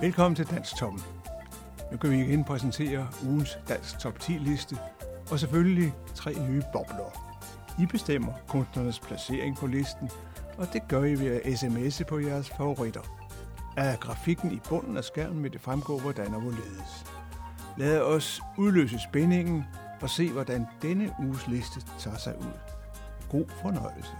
Velkommen til Dansktoppen. Nu kan vi igen præsentere ugens Dansk Top 10-liste, og selvfølgelig 3 nye bobler. I bestemmer kunstnernes placering på listen, og det gør I ved at sms'e på jeres favoritter. Er grafikken i bunden af skærmen vil det fremgå, hvordan og hvorledes. Lad os udløse spændingen og se, hvordan denne uges liste tager sig ud. God fornøjelse.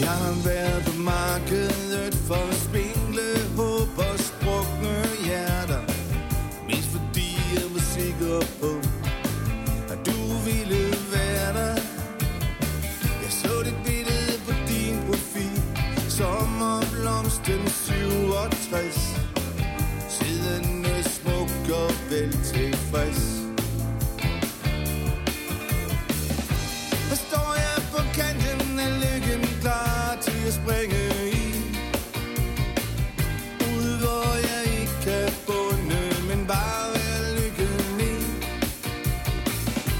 Jeg har været på markedet for at spingle håb og sprukne hjerter. Mest fordi jeg var sikker på, at du ville være der. Jeg så dit billede på din profil, som om blomsten 67. Sidende smuk og vel tilfreds. Her står jeg på kanten af lykken, springe i, ude hvor jeg ikke kan bunde, men bare være lykkelig.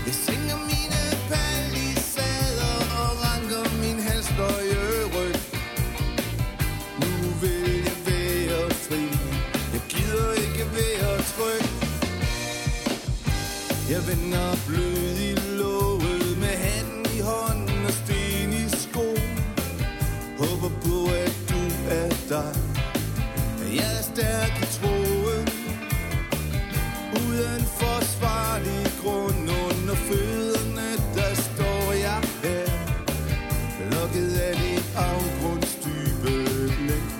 Jeg sænker mine palisader og ranker min halsbøje ryg. Nu vil jeg være fri, jeg gider ikke være tryg. Jeg vender blød i låget med handen i hånden og sten i skoen. Håber på, at du er dig. Jeg er stærk i troen, uden forsvarlig grund. Under fødderne, der står jeg her, lukket af dit afgrundsdybe blik.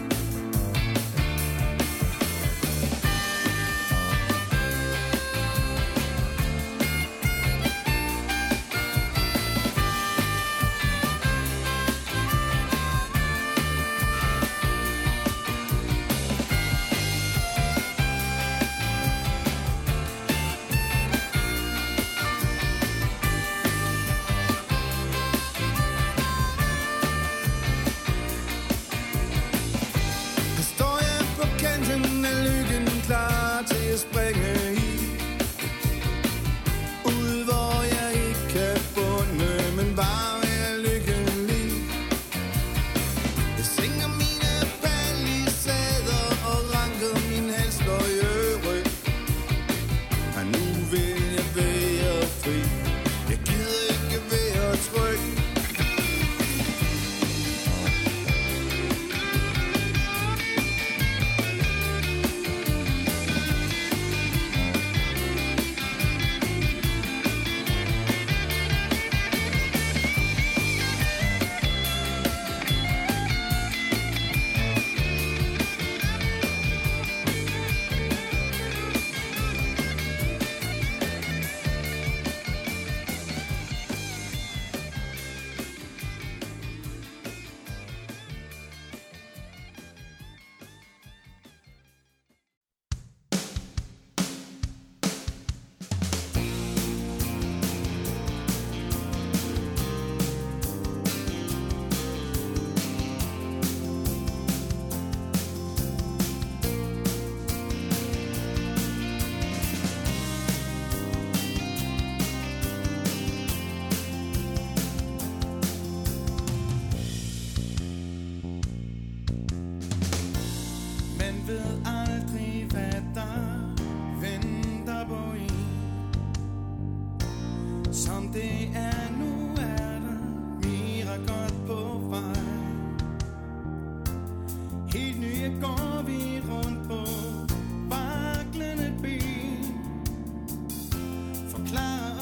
Så drejer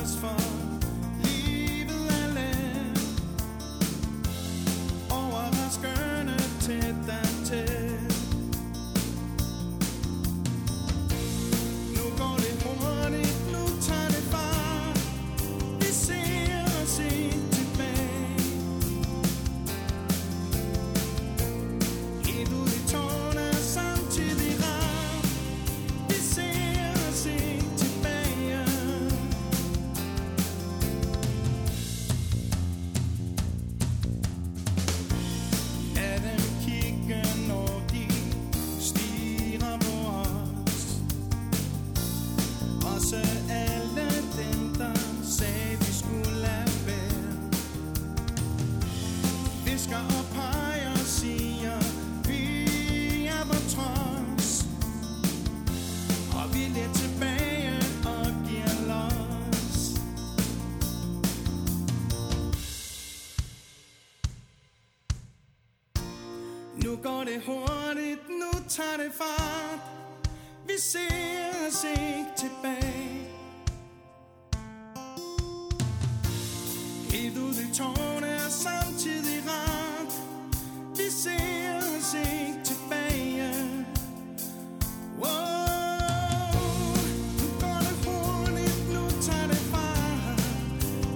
os for livet alene. også alle dem, der sagde, vi skulle lade være. Visker og peger og siger, vi er vor trods. Og vi lidt tilbage og giver los. Nu går det hurtigt, nu tager det fart. Vi ser os ikke tilbage. Helt ud i tårne er samtidig rart. Vi ser os ikke tilbage. Wow. Nu går det hurtigt, nu tager det fart.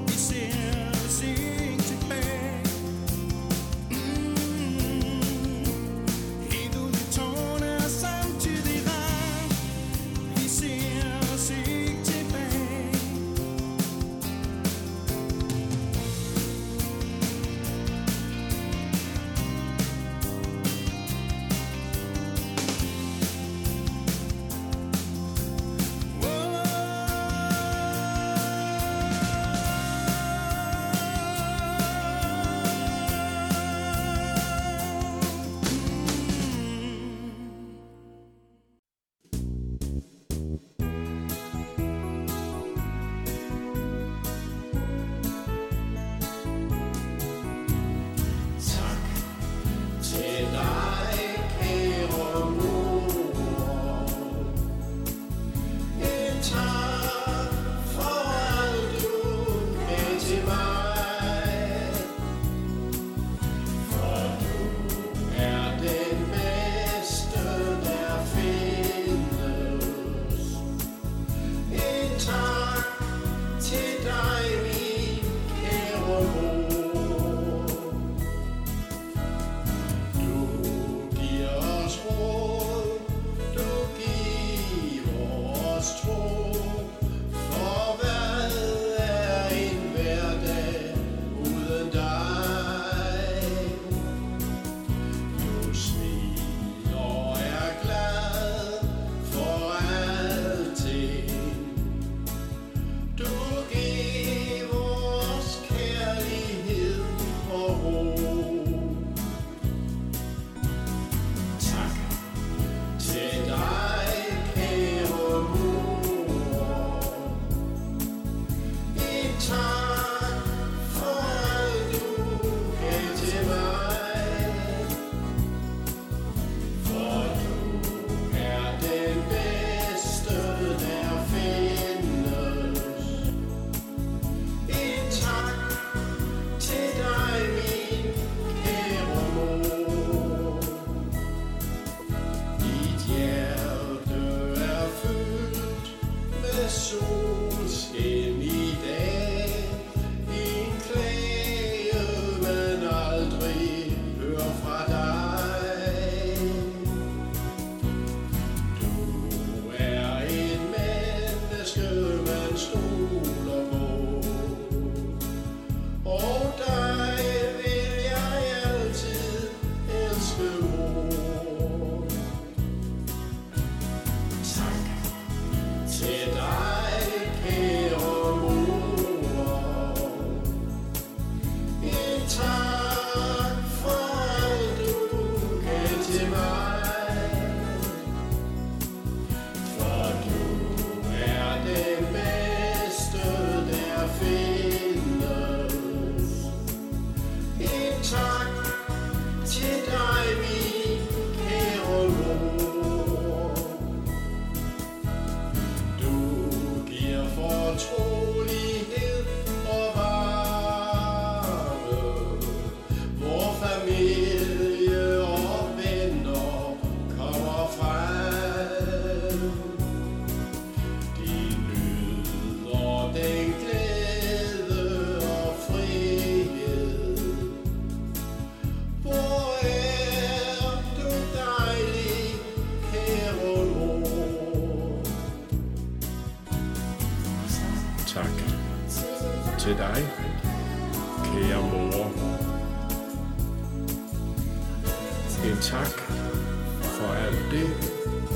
Vi ser os ikke tilbage. Helt ud i tårne er samtidig.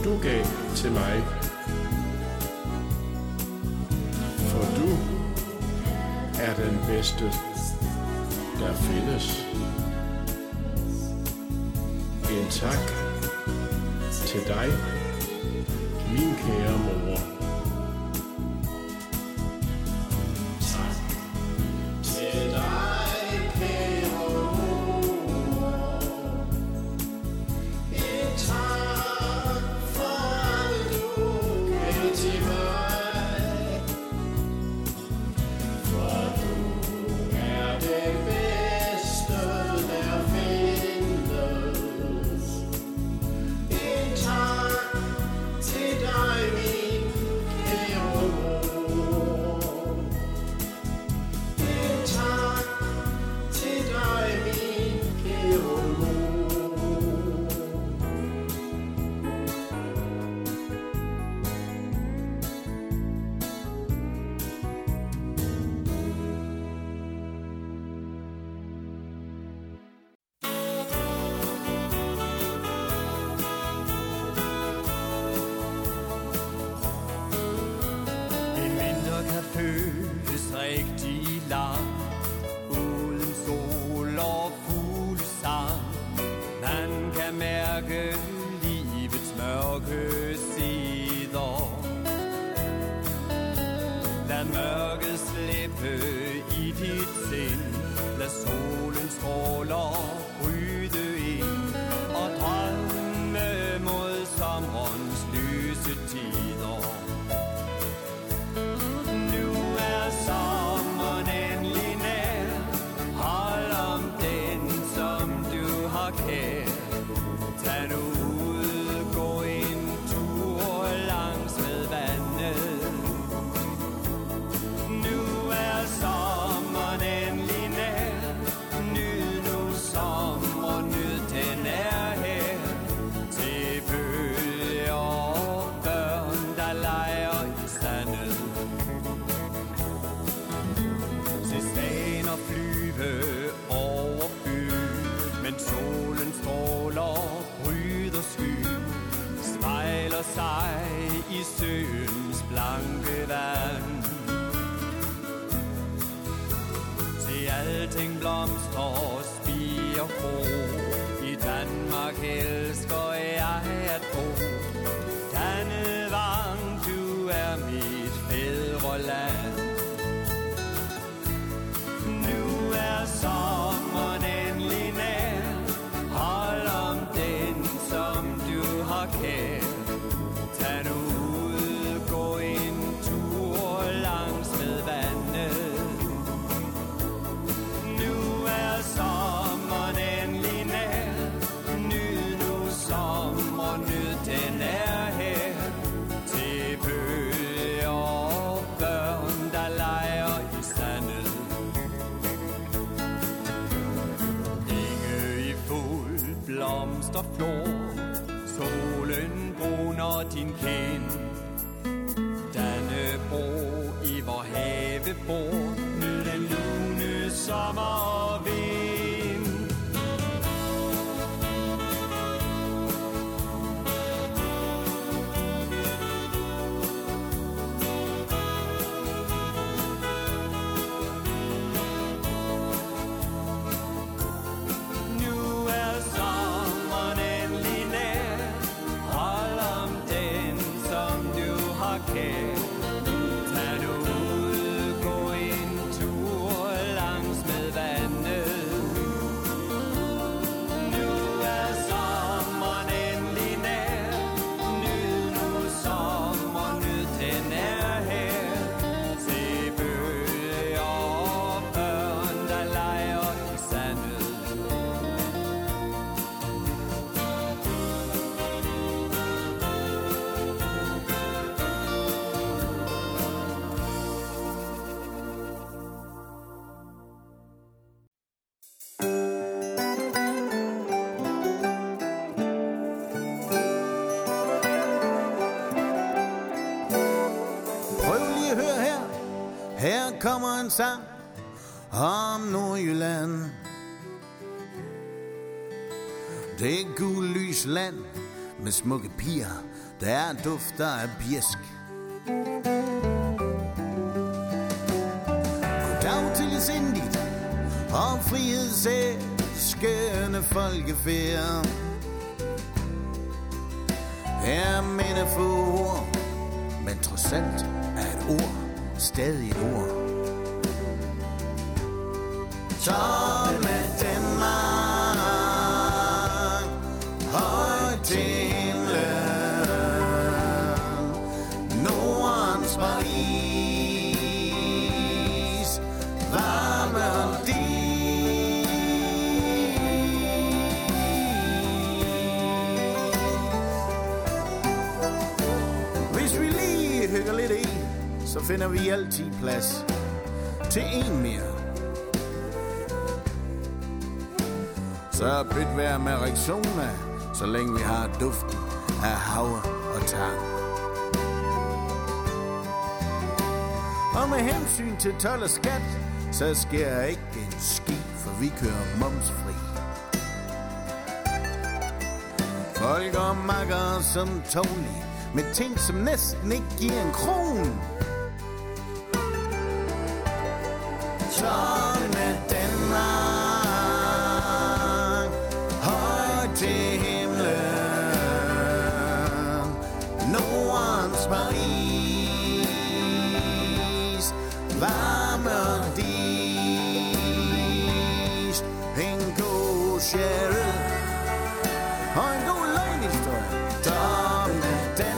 Du gav til mig. er den bedste, der findes. En tak til dig, min kære mor. Tak til dig, kære mor. En tak for alt du gav til mig. For du er det bedste, der findes. En tak til dig, min kære mor. En tak til dig, min kære mor. En vinter kan føles rigtig lang, uden sol og fuglesang. Man kan mærke livets mørke sider. Lad mørket slippe i dit sind. Lad solen stråler bryde ind og drømme mod sommerens lyse tider. Nu er sommeren endelig nær. Hold om den, som du har kær. Tag nu ud, gå en tur langs med vandet. Nu er sommeren endelig nær. Nyd nu sommeren, nyd den er her. Til bølger og børn, der leger i sandet. Se svaner flyve over byen, men solen stråler, bryder sky. Spejler sig i søens blanke vand. Se alting blomstrer, spiger kro. I Danmark elsker jeg at bo. Dannevang, du er mit fædreland. Nu er sommeren endelig nær. Hold om den, som du har kær. Tag nu ud, gå en tur langs med vandet. Nu er sommeren endelig nær. Nyd nu sommeren, nyd den er her. Til bølger og børn, der leger i sandet. Blomst og flor, solen bruner din kind. Dannebro i vor have bor, nyd den lune sommervind. Tag nu ud, gå en tur langs med vandet. Nu er sommeren endelig nær. Nyd nu sommeren, nyd den er her. Se bølger og børn, der leger i sandet. Her kommer en sang om Nordjylland. Det er gul lys land med smukke piger, der dufter af bjæsk. Goddag til og frihedsæskende folkefærd. Her minde få ord, men trods alt er et ord stadig et ord. Tål med Danmark, højt til himlen, Nordens Paris, varme og din. Hygger lidt i, så finder vi altid plads til en mere. Så byt vejr med Rexona, så længe vi har duften af havre og tang. Og med hensyn til told og skat, så sker ikke en skid, for vi kører momsfri. Folk og makker som Tony, med ting, som næsten ikke giver en kron. Tål med Danmark, højt til himlen, Nordens Paris, varme og dis. En god sherry og en god løgnhistorie. Tål med Danmark.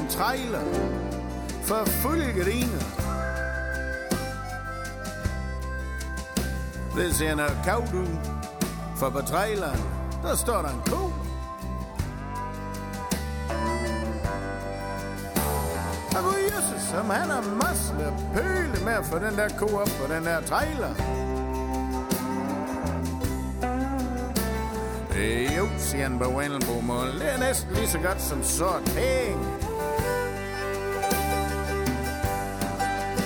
En trailer for fulde griner. Det ser noget kavt ud, for på traileren, der står der en ko. Og god Jesus, som han har masser af pøle med at få den der ko op på den der trailer. Jo, siger han på Wendelbomål, det er næsten lige så godt som sort penge.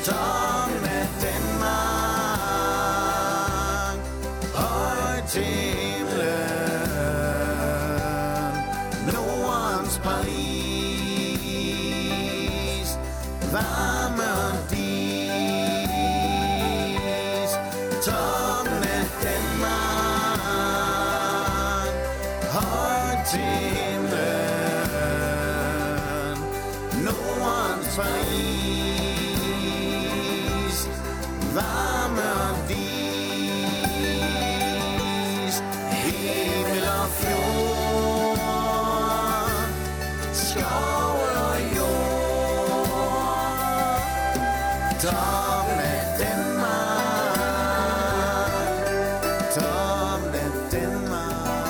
Tål med Danmark, højt til himlen, Nordens Paris, varme og dis. Tål med Danmark, højt til himlen, Nordens Paris, varme og dis. Himmel og fjord, skov og jord. Tål med Danmark, tål med Danmark.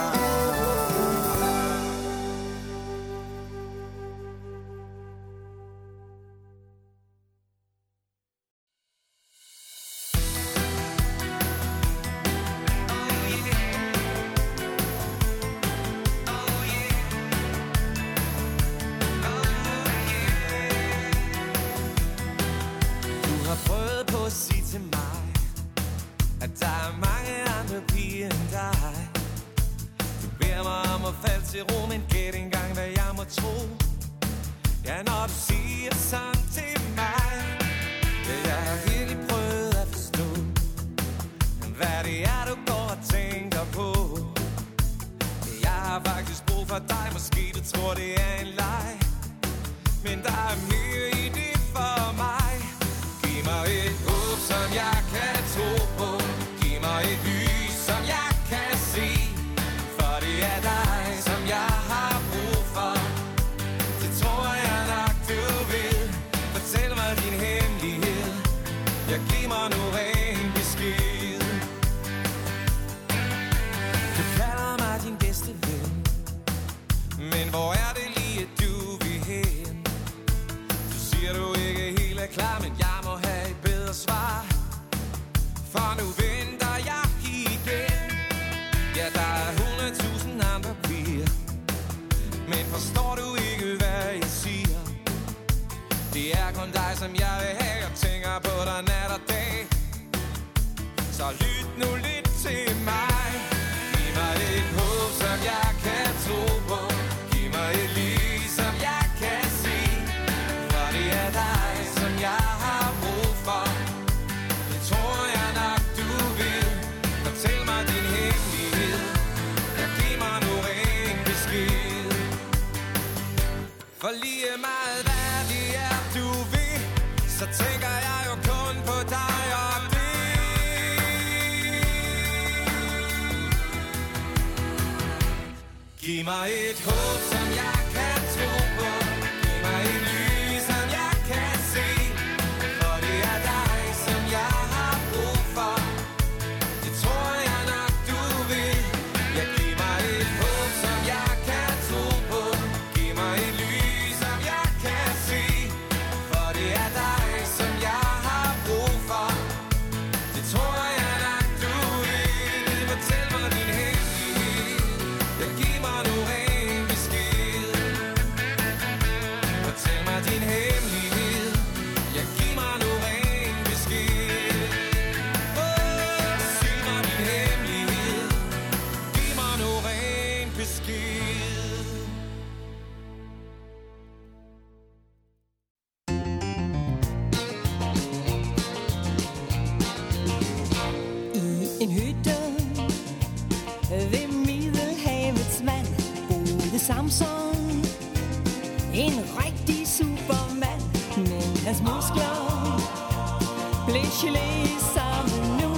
Men hvor er det lige, at du vil hen? som jeg vil have. Jeg tænker på dig nat og dag. Så lyt nu lidt til mig. Giv mig et håb, som jeg kan tro på. Giv mig et liv, som jeg kan se. For det er dig, som jeg har brug for. Det tror jeg nok, du vil. Fortæl mig din hemmelighed. Jeg giv mig nu ren besked. For lige meget hvad det er, du vil, så tænker jeg jo kun på dig og det. Giv mig et håb, som jeg kan tro på. Giv mig et lys, som jeg kan se. For det er dig, som jeg har brug for. Det tror jeg nok, du vil. Jeg giver mig et håb, som jeg kan tro på. Giv mig et lys, som jeg kan se. For det er dig, som jeg har brug for. Det tror jeg nok, du vil. Fortæl mig din hemmelighed. Jeg giver mig nu ren besked. Fortæl mig din hemmelighed. Jeg giver mig nu ren besked. Sig mig din hemmelighed. Giv mig nu ren besked. I en hytte ved Middelhavets vand boede Samson, en rigtig supermand, men hans muskler blev gelé sammen nu.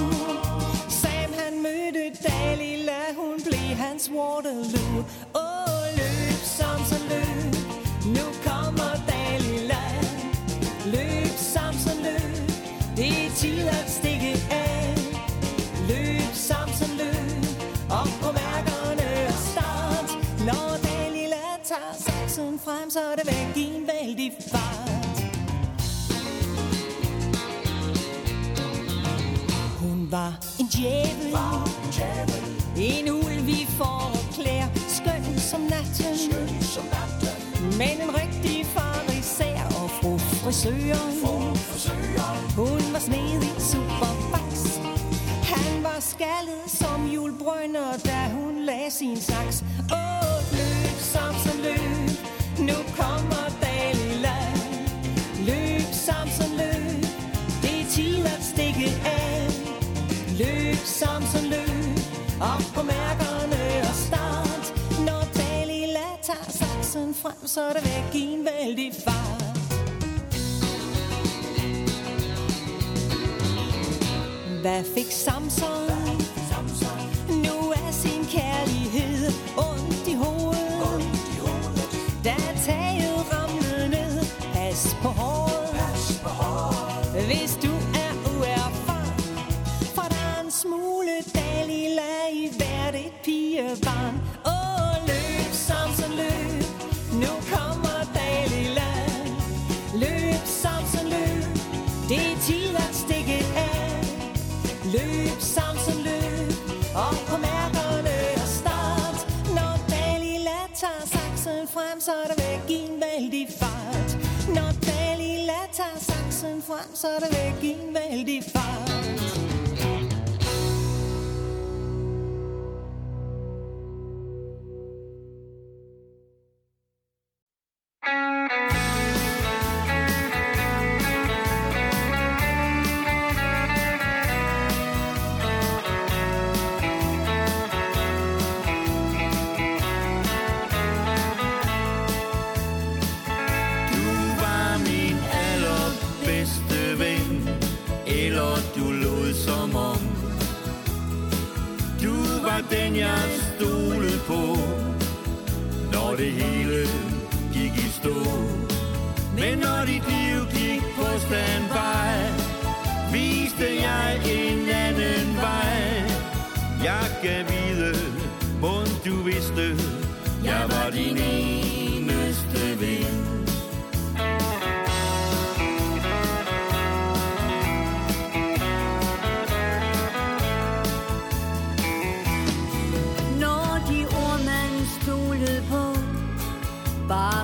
Sam han mødte Dalila, hun blev hans Waterloo. Åh, løb Samson løb, nu kommer Dalila. Løb Samson løb, det er tid at stikke af. Løb Samson løb, op på mærkerne og start. Når Dalila tager saksen frem, så er det væk i en vældig fart. Hun var en djævel, en ulv i forklæder, skøn som natten, men en rigtig farisæer. Og fru frisøren, hun var snedig superbaks. Han var skaldet som julebrønder, da hun lagde sin saks. Åh, løb Samson løb, nu kommer Dalila. Løb Samson løb, det er tid at stikke af. Løb Samson løb, op på mærkerne og start. Når Dalila tager saksen frem, så er det væk i en vældig fart. Hvad fik Samson? Nu er sin kærlighed ondt i hovedet. Da taget ramlede ned, pas på håret, hvis du er uerfaren. For der er en smule Dalila i hvert et pigebarn. Åh, løb Samson løb, nu kommer Dalila. Løb Samson løb, det er tid at stikke af. Løb Samson løb, op på mærkerne og start. Når Dalila tager saksen frem, så er der væk i en vældig fart. Når Dalila tager saksen frem, så er der væk i en vældig fart.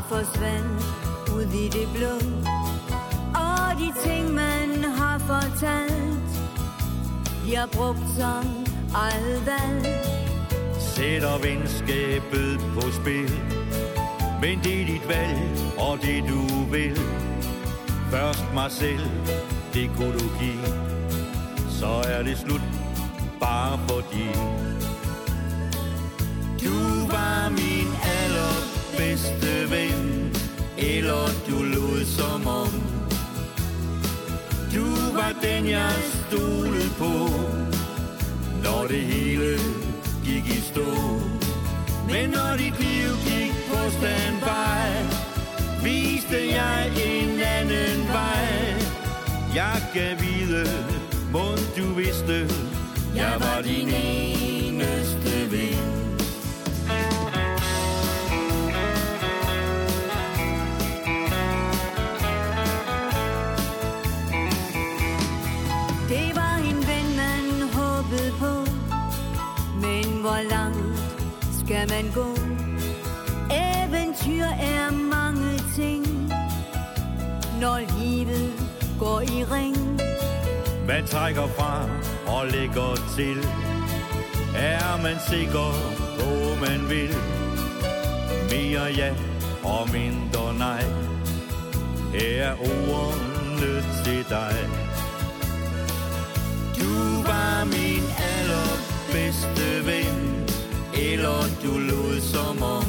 Forsvandt ud i det blå, og de ting, man har fortalt, bliver brugt som aldrig. Sætter venskabet på spil, men det er dit valg, og det du vil. Først mig selv, det kunne du give, så er det slut, bare fordi du var min allerbedste ven, eller du lod som om. Du var den, jeg stolede på, når det hele gik i stå. Men når dit liv gik på standby, viste jeg en anden vej. Jeg kan vide, mon du vidste, jeg var din eneste ven. Det var en ven, man håbede på, men hvor langt skal man gå? Eventyr er mange ting, når livet går i ring. Man trækker fra og lægger til, er man sikker på, man vil. Mere ja og mindre nej, her er ordene til dig. Du var min allerbedste ven, eller du lod som om.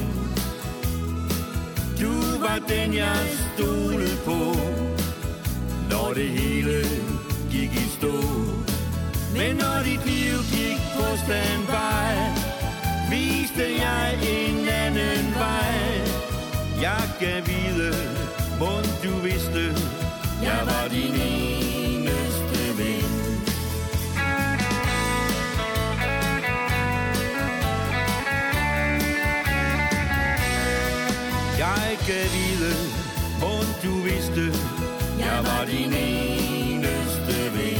Du var den, jeg stolede på, når det hele gik i stå. Men når dit liv gik på standby, viste jeg en anden vej. Jeg kan vide, mon du vidste, jeg var din eneste ven. Jeg kan vide, mon du vidste, jeg var din eneste ven.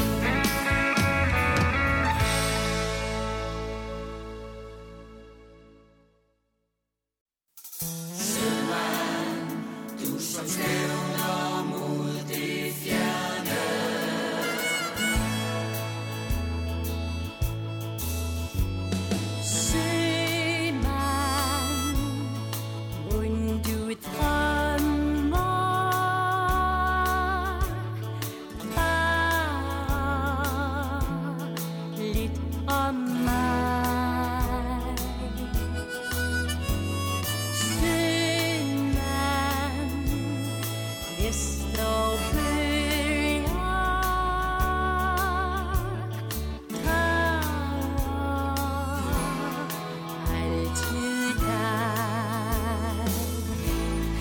Sømand, du som stævner mod det fjerne, sømand, und du drømmer bare lidt om mig. Sømand, vest og bølger drager altid dig.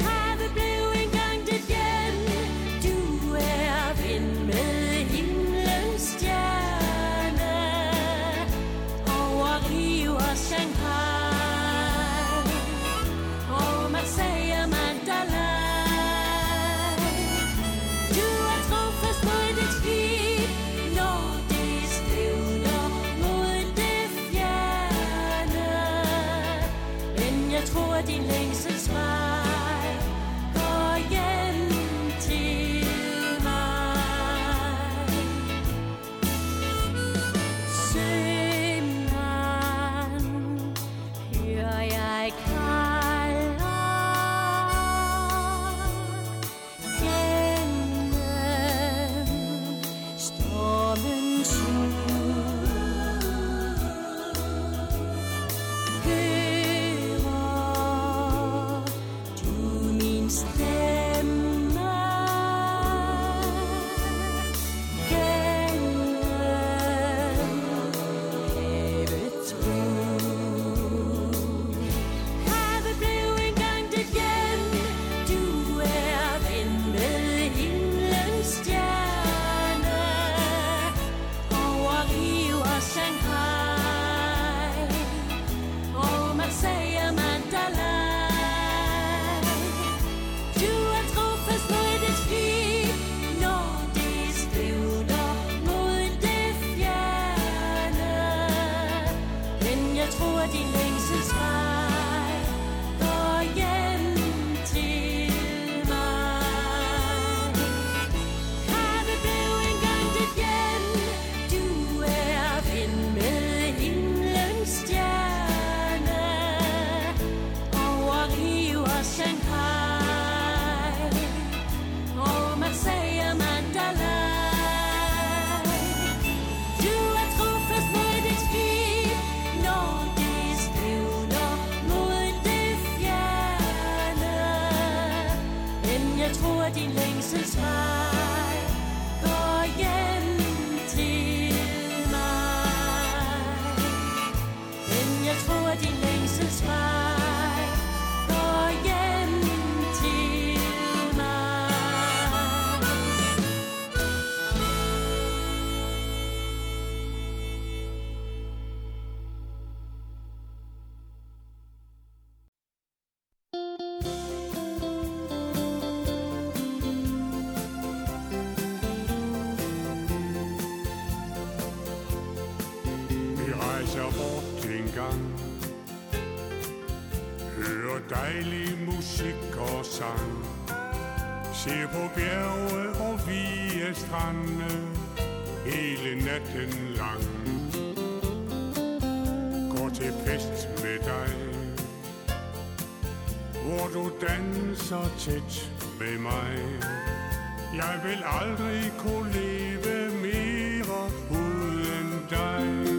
Havet blev engang det hjemme, du er vind med himlens stjerne, over Rio og Shanghai, og Marseille og Mandalay. Du er trofast mod dit skib, når det stævner mod det fjerne, men jeg tror, din længselsvej går hjem til mig. Sømand, hører jeg kalder gennem stormens sus. Hører du på dejlig musik og sang. Se på bjerge og vige strande hele natten lang. Gå til fest med dig, hvor du danser tæt med mig. Jeg vil aldrig kunne leve mere uden dig.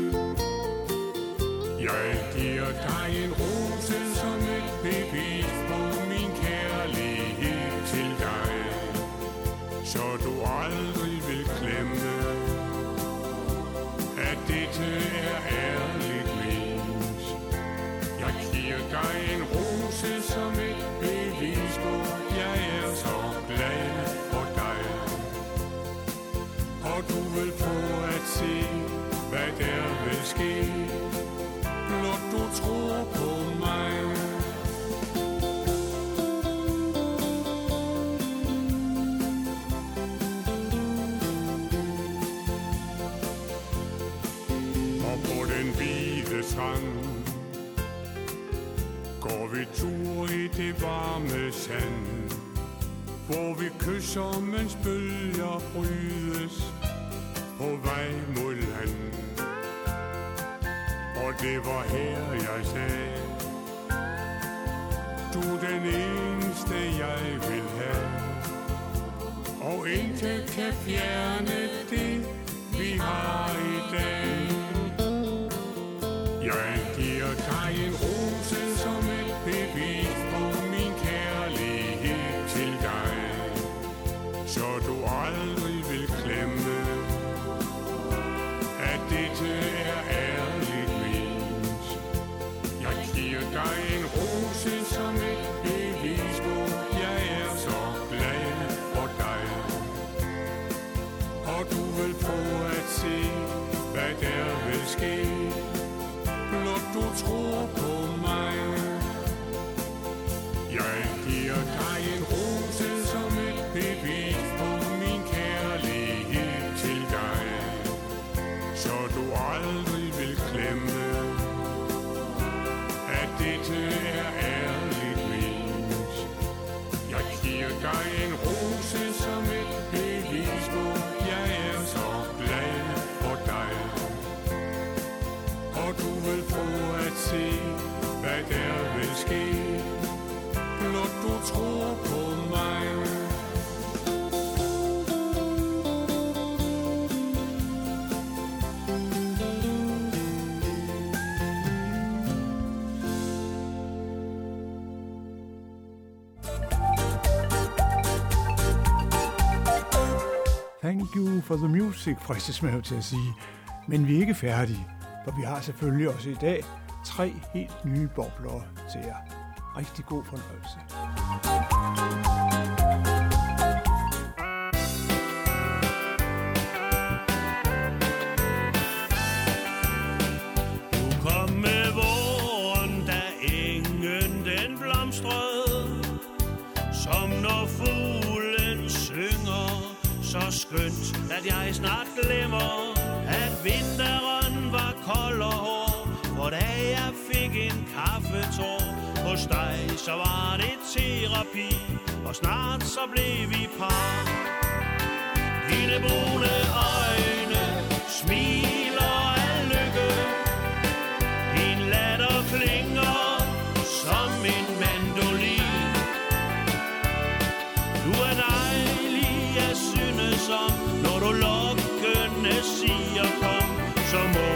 Jeg giver dig en rose som et bevis på min kærlighed til dig, så du aldrig vil glemme, at dette er ærligt ment. Jeg giver dig en rose som et bevis på, jeg er så glad for dig, og du vil få at se, hvad der vil ske. Blot du tror på mig. Og på den hvide strand går vi tur i det varme sand, hvor vi kysser, mens bølger brydes på vej mod land. Og det var her, jeg sagde, du er den eneste, jeg vil have. Og intet kan fjerne det, vi har i dag. Jeg giver dig en rose som et bevis på min kærlighed til dig, så du aldrig vil glemme, at dette er ærligt. Jeg giver dig en rose som et bevis på, jeg er så glad for dig, og du vil få at se, hvad der vil ske. Blot du tror på mig. Jeg giver dig en rose som et bevis på min kærlighed til dig, så du aldrig vil glemme, at dette er ærligt ment. Jeg giver dig en rose som et bevis på, jeg er så glad for dig, og du vil få at se, hvad der vil ske. Blot du tror på mig. Thank you for the music, fristes man jo til at sige. Men vi er ikke færdige, for vi har selvfølgelig også i dag 3 helt nye bobler til jer. Rigtig god fornøjelse. Nu kom med våren, da engen den blomstrede, som når fuglen synger. Så skønt, at jeg snart glemmer, at vinteren var kold og hård. For da jeg fik en kaffetår hos dig, så var det terapi, og snart så blev vi par. Dine brune øjne smiler af lykke, din latter klinger som en mandolin. Du er dejlig, jeg synes om, når du lokkende siger kom, så må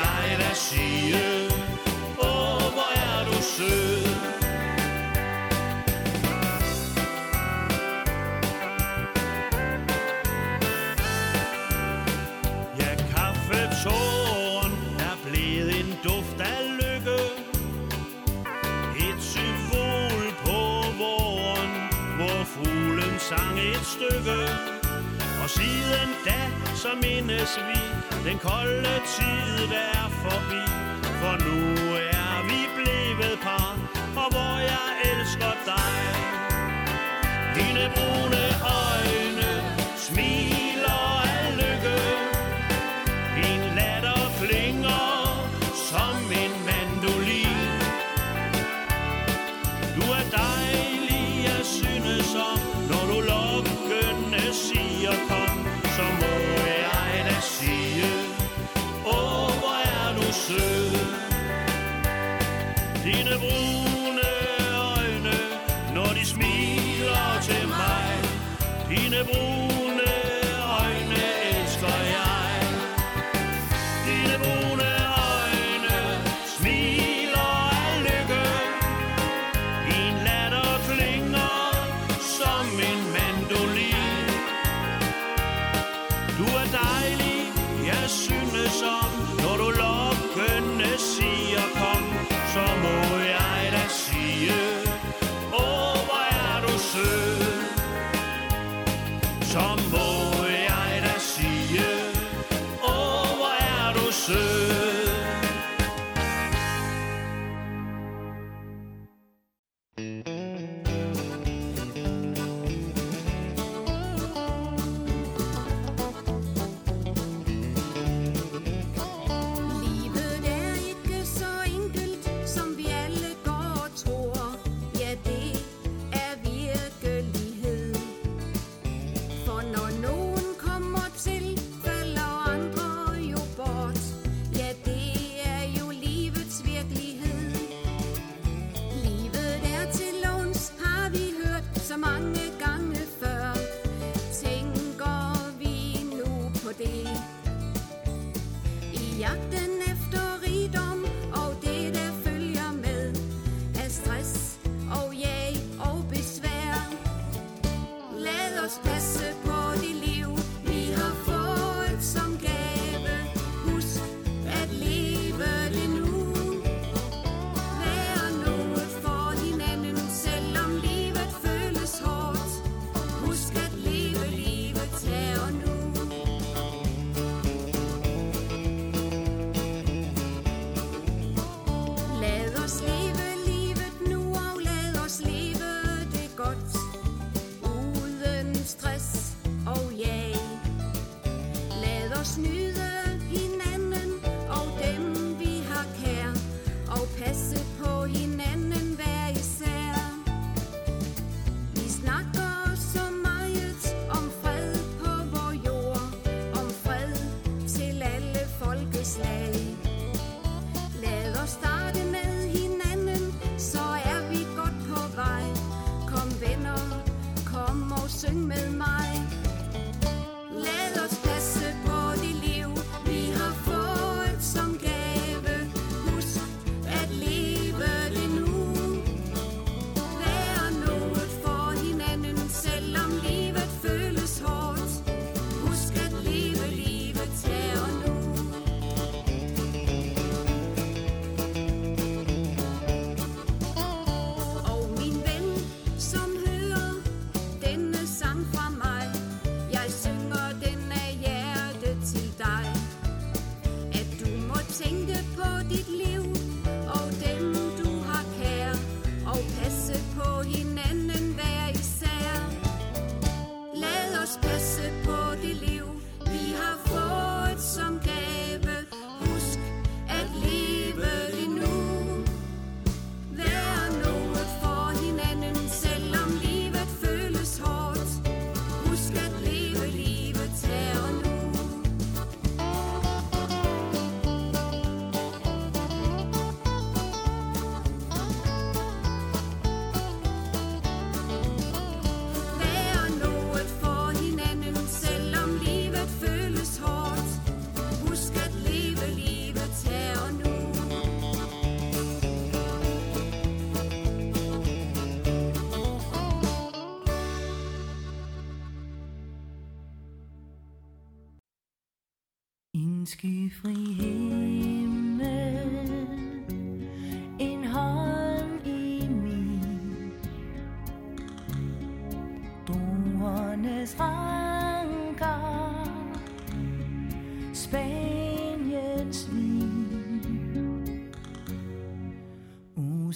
jeg da sige, åh, hvor er du sød. Ja, kaffetåren er blevet en duft af lykke, et symbol på våren, hvor fuglen sang et stykke. Og siden da, så mindes vi den kolde tid, der er forbi. For nu er vi blevet par, og hvor jeg elsker dig. Dine brune øjne smiler af lykke, din latter klinger som en mandolin. siger kom, så må jeg da sige, åh, hvor er du sød. Dine brune øjne, når de smiler til mig, dine brune øjne elsker jeg. Dine brune øjne smiler af lykke, din latter klinger som en mandolin. Du er dejlig, jeg synes om, når du lokkende siger kom, så må jeg da sige, åh, hvor er du sød. Så må jeg da sige, åh, hvor er du sød.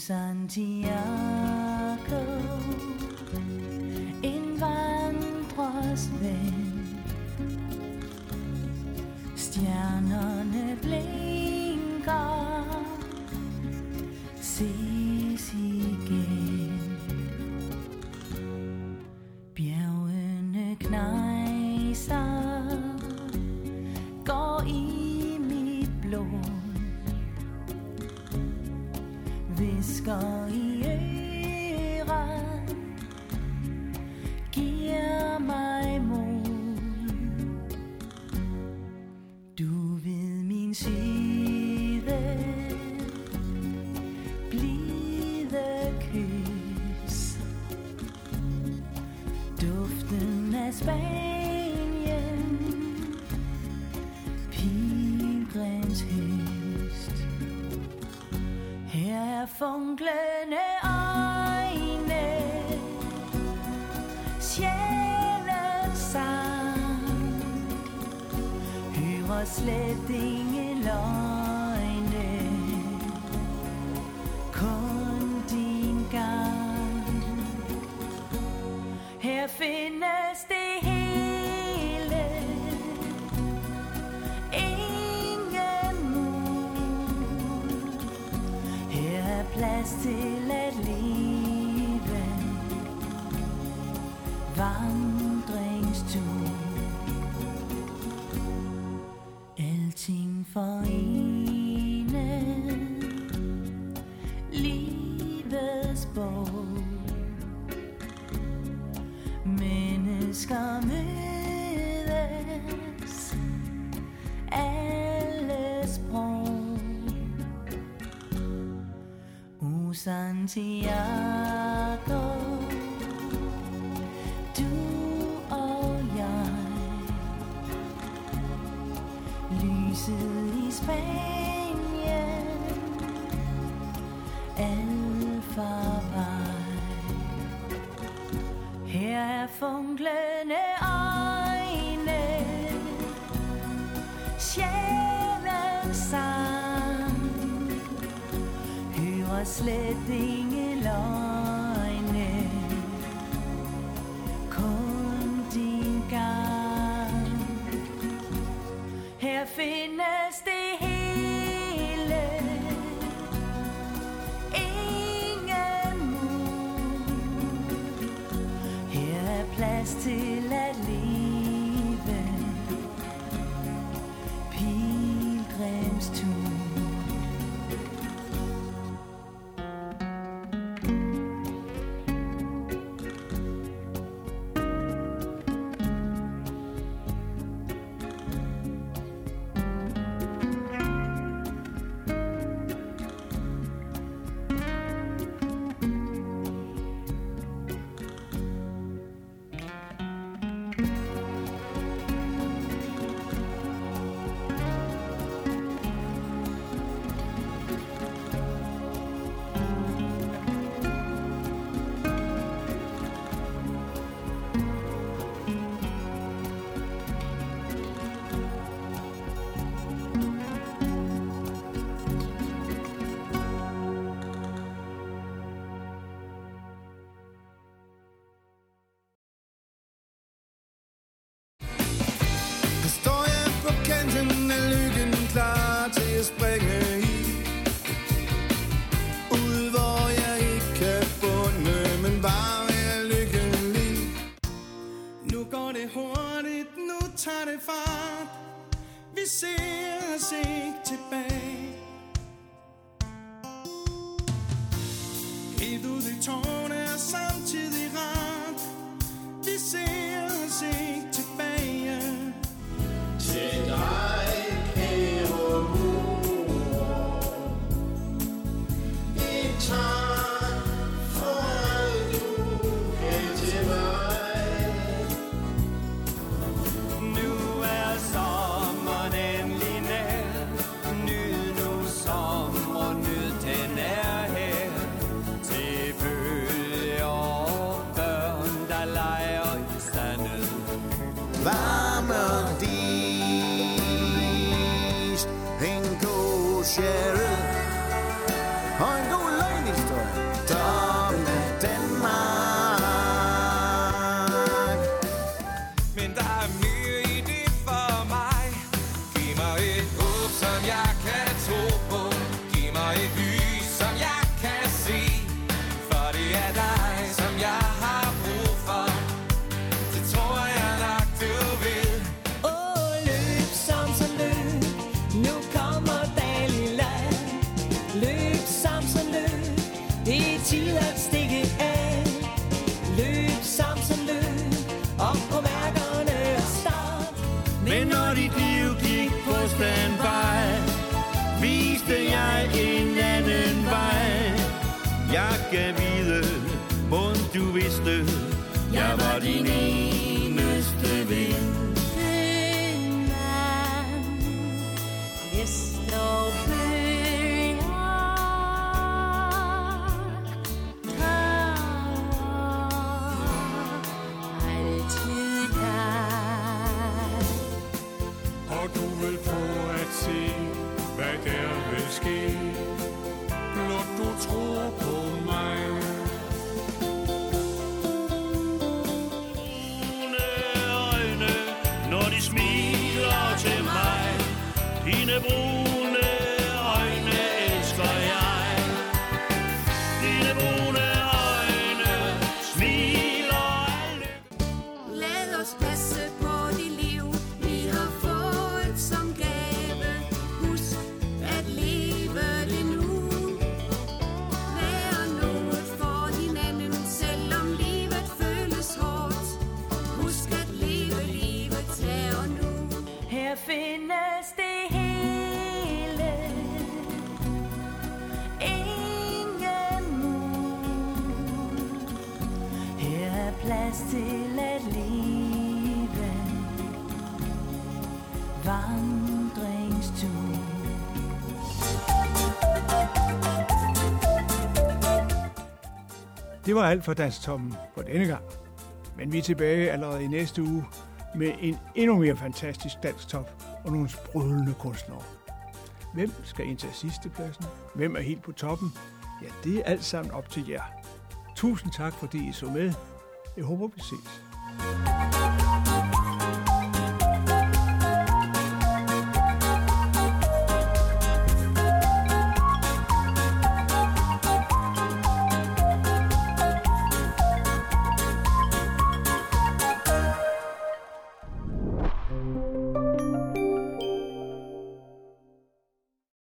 Santiago, en vandres ven. Stjernerne blinker, ses igen. Bjergene knejser. Spanien, pilgrims hest. Her er funklende øjne, sjælens sang, hører slet ingen løgne, kun din gang. Her findes det plads til at leve, vandringstur, alting forenet, livets bog, mennesker mødes, alle sprog. Santiago, du og jeg, lyset i Spanien, alfavej. Her er funklende øjne, sjælens sang, og slet ingen løgne, kun din gang. Her findes det hele, ingen mur. Her er plads til at leve, pilgrimstur. Jeg vidste, jeg var din eneste. dine brune øjne elsker jeg. Dine brune øjne smiler af lykke. Lad os passe på dit liv, vi har fået som gave. Husk at leve det nu. Vær noget for hinanden, selvom livet føles hårdt. Husk at leve livet her og nu. Her findes det hele, ingen mur. Her er plads til at leve, vandringstur. Det var alt for Dansktoppen for denne gang. Men vi er tilbage allerede i næste uge med en endnu mere fantastisk dansktop og nogle sprudlende kunstnere. Hvem skal indtage sidstepladsen? Hvem er helt på toppen? Ja, det er alt sammen op til jer. Tusind tak, fordi I så med. Jeg håber, vi ses.